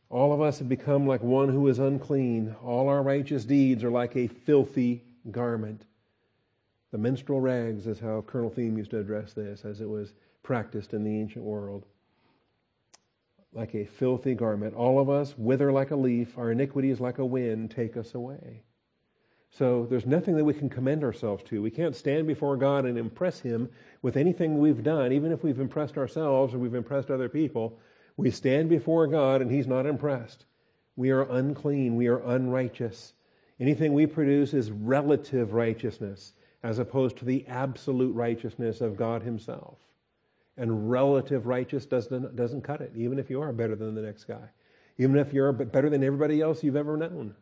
All of us have become like one who is unclean. All our righteous deeds are like a filthy garment. The minstrel rags is how Colonel Theme used to address this, as it was practiced in the ancient world. Like a filthy garment. All of us wither like a leaf. Our iniquities like a wind take us away. So there's nothing that we can commend ourselves to. We can't stand before God and impress him with anything we've done, even if we've impressed ourselves or we've impressed other people. We stand before God and he's not impressed. We are unclean. We are unrighteous. Anything we produce is relative righteousness as opposed to the absolute righteousness of God himself. And relative righteous doesn't, doesn't cut it, even if you are better than the next guy. Even if you're better than everybody else you've ever known.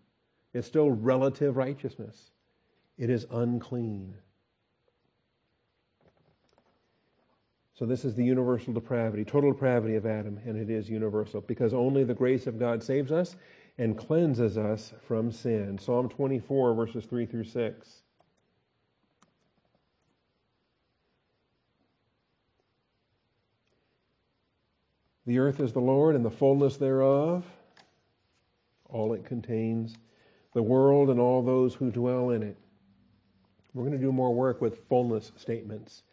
It's still relative righteousness. It is unclean. So this is the universal depravity, total depravity of Adam, and it is universal because only the grace of God saves us and cleanses us from sin. Psalm twenty-four, verses three through six. The earth is the Lord and the fullness thereof, all it contains, the world and all those who dwell in it. We're going to do more work with fullness statements.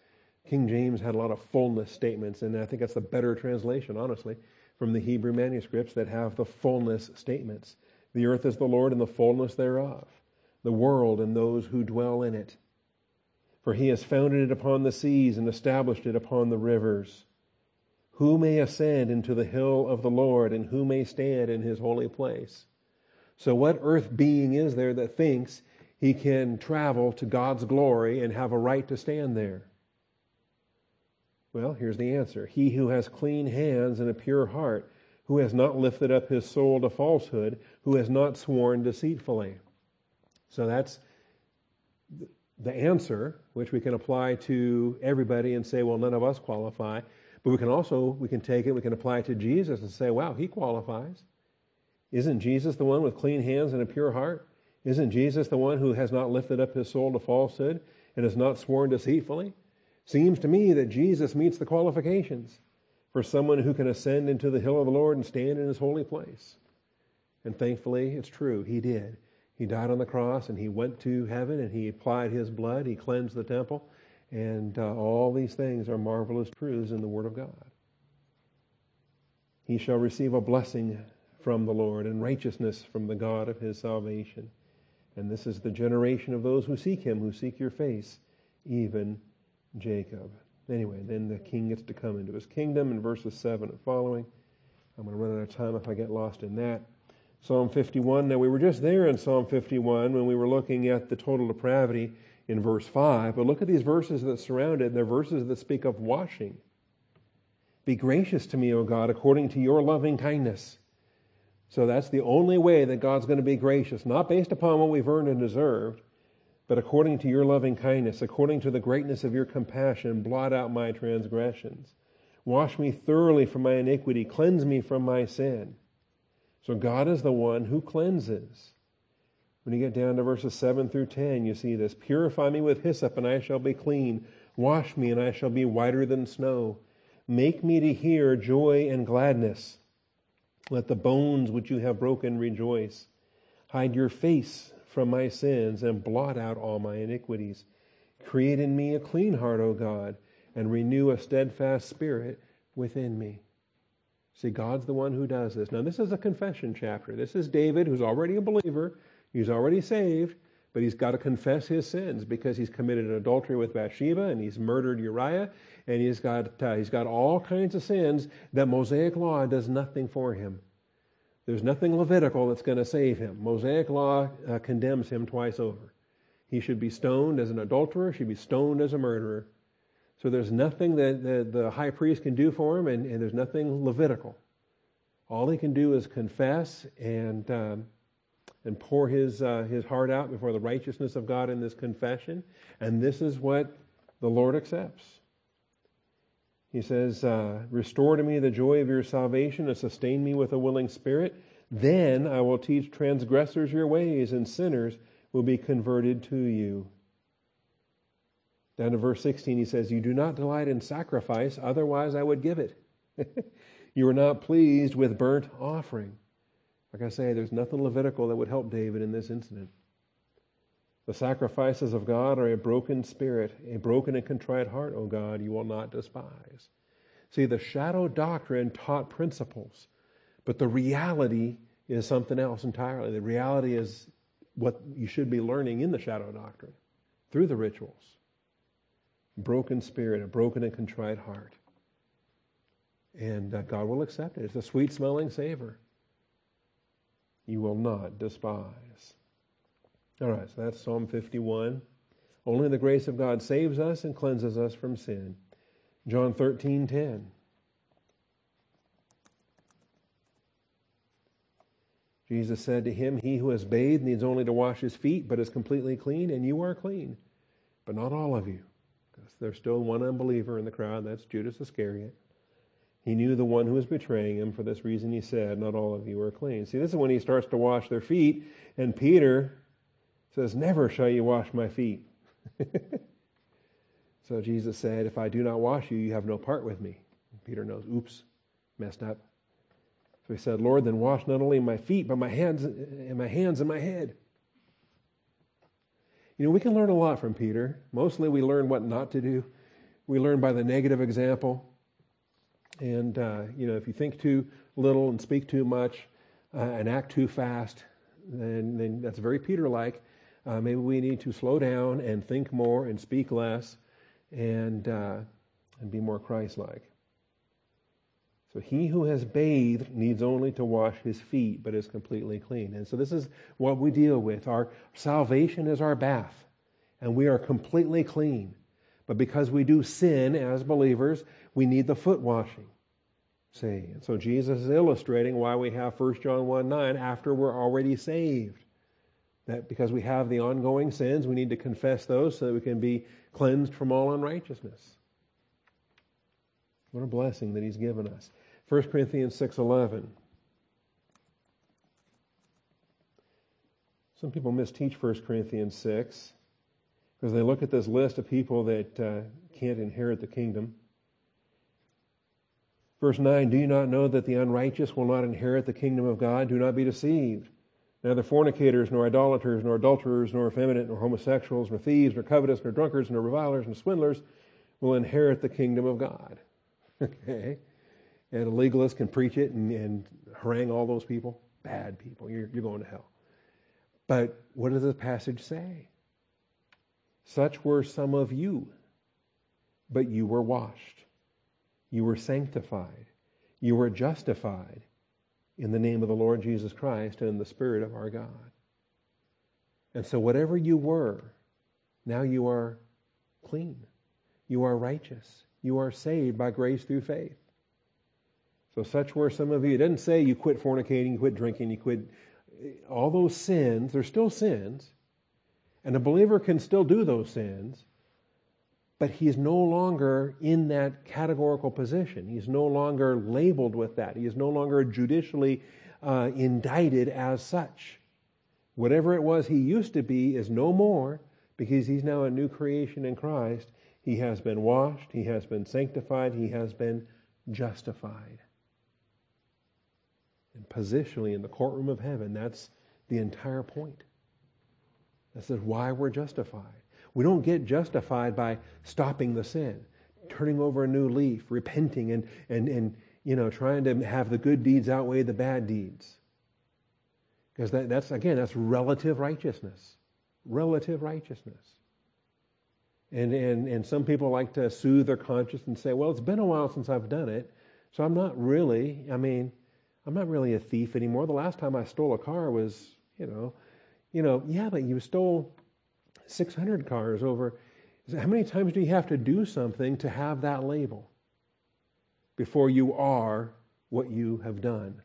King James had a lot of fullness statements, and I think that's the better translation, honestly, from the Hebrew manuscripts that have the fullness statements. The earth is the Lord and the fullness thereof. the world and those who dwell in it. For he has founded it upon the seas and established it upon the rivers. Who may ascend into the hill of the Lord, and who may stand in his holy place? So what earth being is there that thinks he can travel to God's glory and have a right to stand there? Well, here's the answer. He who has clean hands and a pure heart, who has not lifted up his soul to falsehood, who has not sworn deceitfully. So that's the answer, which we can apply to everybody and say, well, none of us qualify. But we can also, we can take it, we can apply it to Jesus and say, wow, he qualifies. Isn't Jesus the one with clean hands and a pure heart? Isn't Jesus the one who has not lifted up his soul to falsehood and has not sworn deceitfully? Seems to me that Jesus meets the qualifications for someone who can ascend into the hill of the Lord and stand in his holy place. And thankfully, it's true, he did. He died on the cross and he went to heaven and he applied his blood, he cleansed the temple, and uh, all these things are marvelous truths in the Word of God. He shall receive a blessing from the Lord and righteousness from the God of his salvation. And this is the generation of those who seek him, who seek your face, even Jacob. Anyway, then the king gets to come into his kingdom in verses seven and following. I'm going to run out of time if I get lost in that. Psalm fifty-one. Now, we were just there in Psalm fifty-one when we were looking at the total depravity in verse five. But look at these verses that surround it. And they're verses that speak of washing. Be gracious to me, O God, according to your loving kindness. So that's the only way that God's going to be gracious, not based upon what we've earned and deserved, but according to your loving kindness, according to the greatness of your compassion, blot out my transgressions. Wash me thoroughly from my iniquity. Cleanse me from my sin. So God is the one who cleanses. When you get down to verses seven through ten, you see this. Purify me with hyssop, and I shall be clean. Wash me, and I shall be whiter than snow. Make me to hear joy and gladness. Let the bones which you have broken rejoice. Hide your face from my sins and blot out all my iniquities. Create in me a clean heart, O God, and renew a steadfast spirit within me. See, God's the one who does this. Now, this is a confession chapter. This is David, who's already a believer. He's already saved, but he's got to confess his sins because he's committed an adultery with Bathsheba and he's murdered Uriah, and he's got uh, he's got all kinds of sins that Mosaic law does nothing for him. There's nothing Levitical that's going to save him. Mosaic law uh, condemns him twice over. He should be stoned as an adulterer, should be stoned as a murderer. So there's nothing that, that the high priest can do for him, and, and there's nothing Levitical. All he can do is confess and um, and pour his uh, his heart out before the righteousness of God in this confession. And this is what the Lord accepts. He says, uh, restore to me the joy of your salvation and sustain me with a willing spirit. Then I will teach transgressors your ways, and sinners will be converted to you. Down to verse sixteen, he says, you do not delight in sacrifice, otherwise I would give it. You are not pleased with burnt offering. Like I say, there's nothing Levitical that would help David in this incident. The sacrifices of God are a broken spirit, a broken and contrite heart, O God, you will not despise. See, the shadow doctrine taught principles, but the reality is something else entirely. The reality is what you should be learning in the shadow doctrine through the rituals. Broken spirit, a broken and contrite heart. And uh, God will accept it. It's a sweet-smelling savor. You will not despise. All right, so that's Psalm fifty-one. Only the grace of God saves us and cleanses us from sin. John thirteen ten. Jesus said to him, he who has bathed needs only to wash his feet, but is completely clean, and you are clean, but not all of you. Because there's still one unbeliever in the crowd, that's Judas Iscariot. He knew the one who was betraying him. For this reason he said, not all of you are clean. See, this is when he starts to wash their feet, and Peter says, never shall you wash my feet. So Jesus said, if I do not wash you, you have no part with me. And Peter knows, oops, messed up. So he said, Lord, then wash not only my feet, but my hands and my hands and my head. You know, we can learn a lot from Peter. Mostly we learn what not to do. We learn by the negative example. And, uh, you know, if you think too little and speak too much uh, and act too fast, then, then that's very Peter-like. Uh, maybe we need to slow down and think more and speak less and uh, and be more Christ-like. So he who has bathed needs only to wash his feet, but is completely clean. And so this is what we deal with. Our salvation is our bath, and we are completely clean. But because we do sin as believers, we need the foot washing. See, and so Jesus is illustrating why we have First John one nine after we're already saved. That because we have the ongoing sins, we need to confess those so that we can be cleansed from all unrighteousness. What a blessing that he's given us. First Corinthians six eleven. Some people misteach First Corinthians six because they look at this list of people that uh, can't inherit the kingdom. Verse nine, do you not know that the unrighteous will not inherit the kingdom of God? Do not be deceived. Neither fornicators, nor idolaters, nor adulterers, nor effeminate, nor homosexuals, nor thieves, nor covetous, nor drunkards, nor revilers, nor swindlers will inherit the kingdom of God. Okay? And a legalist can preach it and, and harangue all those people. Bad people. You're, you're going to hell. But what does the passage say? Such were some of you, but you were washed. You were sanctified. You were justified. In the name of the Lord Jesus Christ and in the Spirit of our God. And so whatever you were, now you are clean. You are righteous. You are saved by grace through faith. So such were some of you. It doesn't say you quit fornicating, you quit drinking, you quit all those sins. They're still sins. And a believer can still do those sins. But he's no longer in that categorical position. He's no longer labeled with that. He is no longer judicially uh, indicted as such. Whatever it was he used to be is no more because he's now a new creation in Christ. He has been washed. He has been sanctified. He has been justified. And positionally in the courtroom of heaven, that's the entire point. This is why we're justified. We don't get justified by stopping the sin, turning over a new leaf, repenting, and, and, and you know, trying to have the good deeds outweigh the bad deeds. Because that, that's, again, that's relative righteousness. Relative righteousness. And, and, and some people like to soothe their conscience and say, well, it's been a while since I've done it, so I'm not really, I mean, I'm not really a thief anymore. The last time I stole a car was, you know, you know, yeah, but you stole six hundred cars over. How many times do you have to do something to have that label before you are what you have done?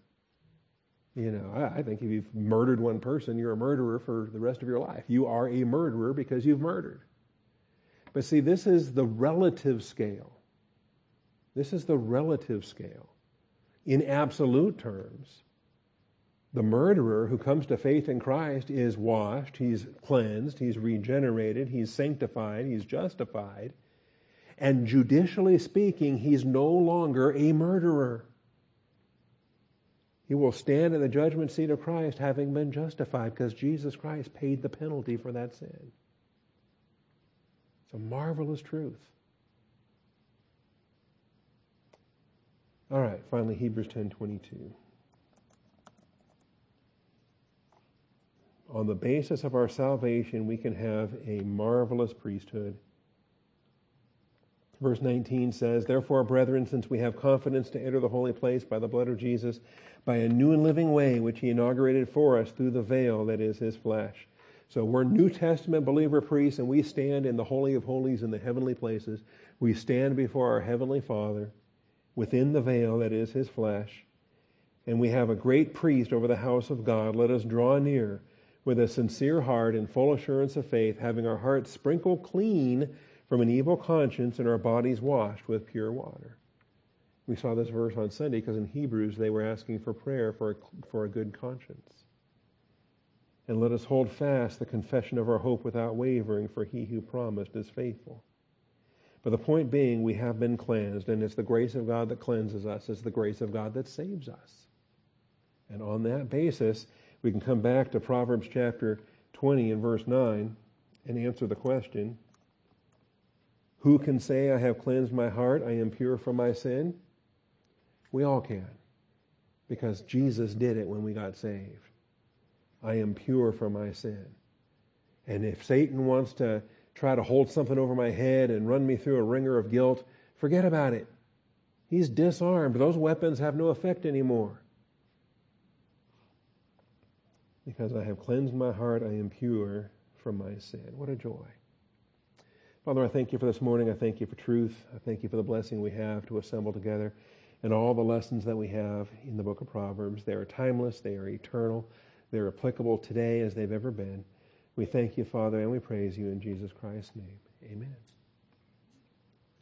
You know, I, I think if you've murdered one person, you're a murderer for the rest of your life. You are a murderer because you've murdered. But see, this is the relative scale. This is the relative scale. In absolute terms, the murderer who comes to faith in Christ is washed, he's cleansed, he's regenerated, he's sanctified, he's justified. And judicially speaking, he's no longer a murderer. He will stand at the judgment seat of Christ having been justified because Jesus Christ paid the penalty for that sin. It's a marvelous truth. All right, finally, Hebrews ten twenty-two. On the basis of our salvation, we can have a marvelous priesthood. Verse nineteen says, therefore, brethren, since we have confidence to enter the holy place by the blood of Jesus, by a new and living way, which he inaugurated for us through the veil that is his flesh. So we're New Testament believer priests, and we stand in the Holy of Holies in the heavenly places. We stand before our Heavenly Father within the veil that is his flesh. And we have a great priest over the house of God. Let us draw near with a sincere heart and full assurance of faith, having our hearts sprinkled clean from an evil conscience and our bodies washed with pure water. We saw this verse on Sunday because in Hebrews they were asking for prayer for a, for a good conscience. And let us hold fast the confession of our hope without wavering, for he who promised is faithful. But the point being, we have been cleansed, and it's the grace of God that cleanses us. It's the grace of God that saves us. And on that basis, we can come back to Proverbs chapter twenty and verse nine and answer the question, who can say I have cleansed my heart, I am pure from my sin? We all can, because Jesus did it when we got saved. I am pure from my sin. And if Satan wants to try to hold something over my head and run me through a ringer of guilt, forget about it. He's disarmed. Those weapons have no effect anymore. Because I have cleansed my heart, I am pure from my sin. What a joy. Father, I thank you for this morning. I thank you for truth. I thank you for the blessing we have to assemble together and all the lessons that we have in the book of Proverbs. They are timeless. They are eternal. They're applicable today as they've ever been. We thank you, Father, and we praise you in Jesus Christ's name. Amen.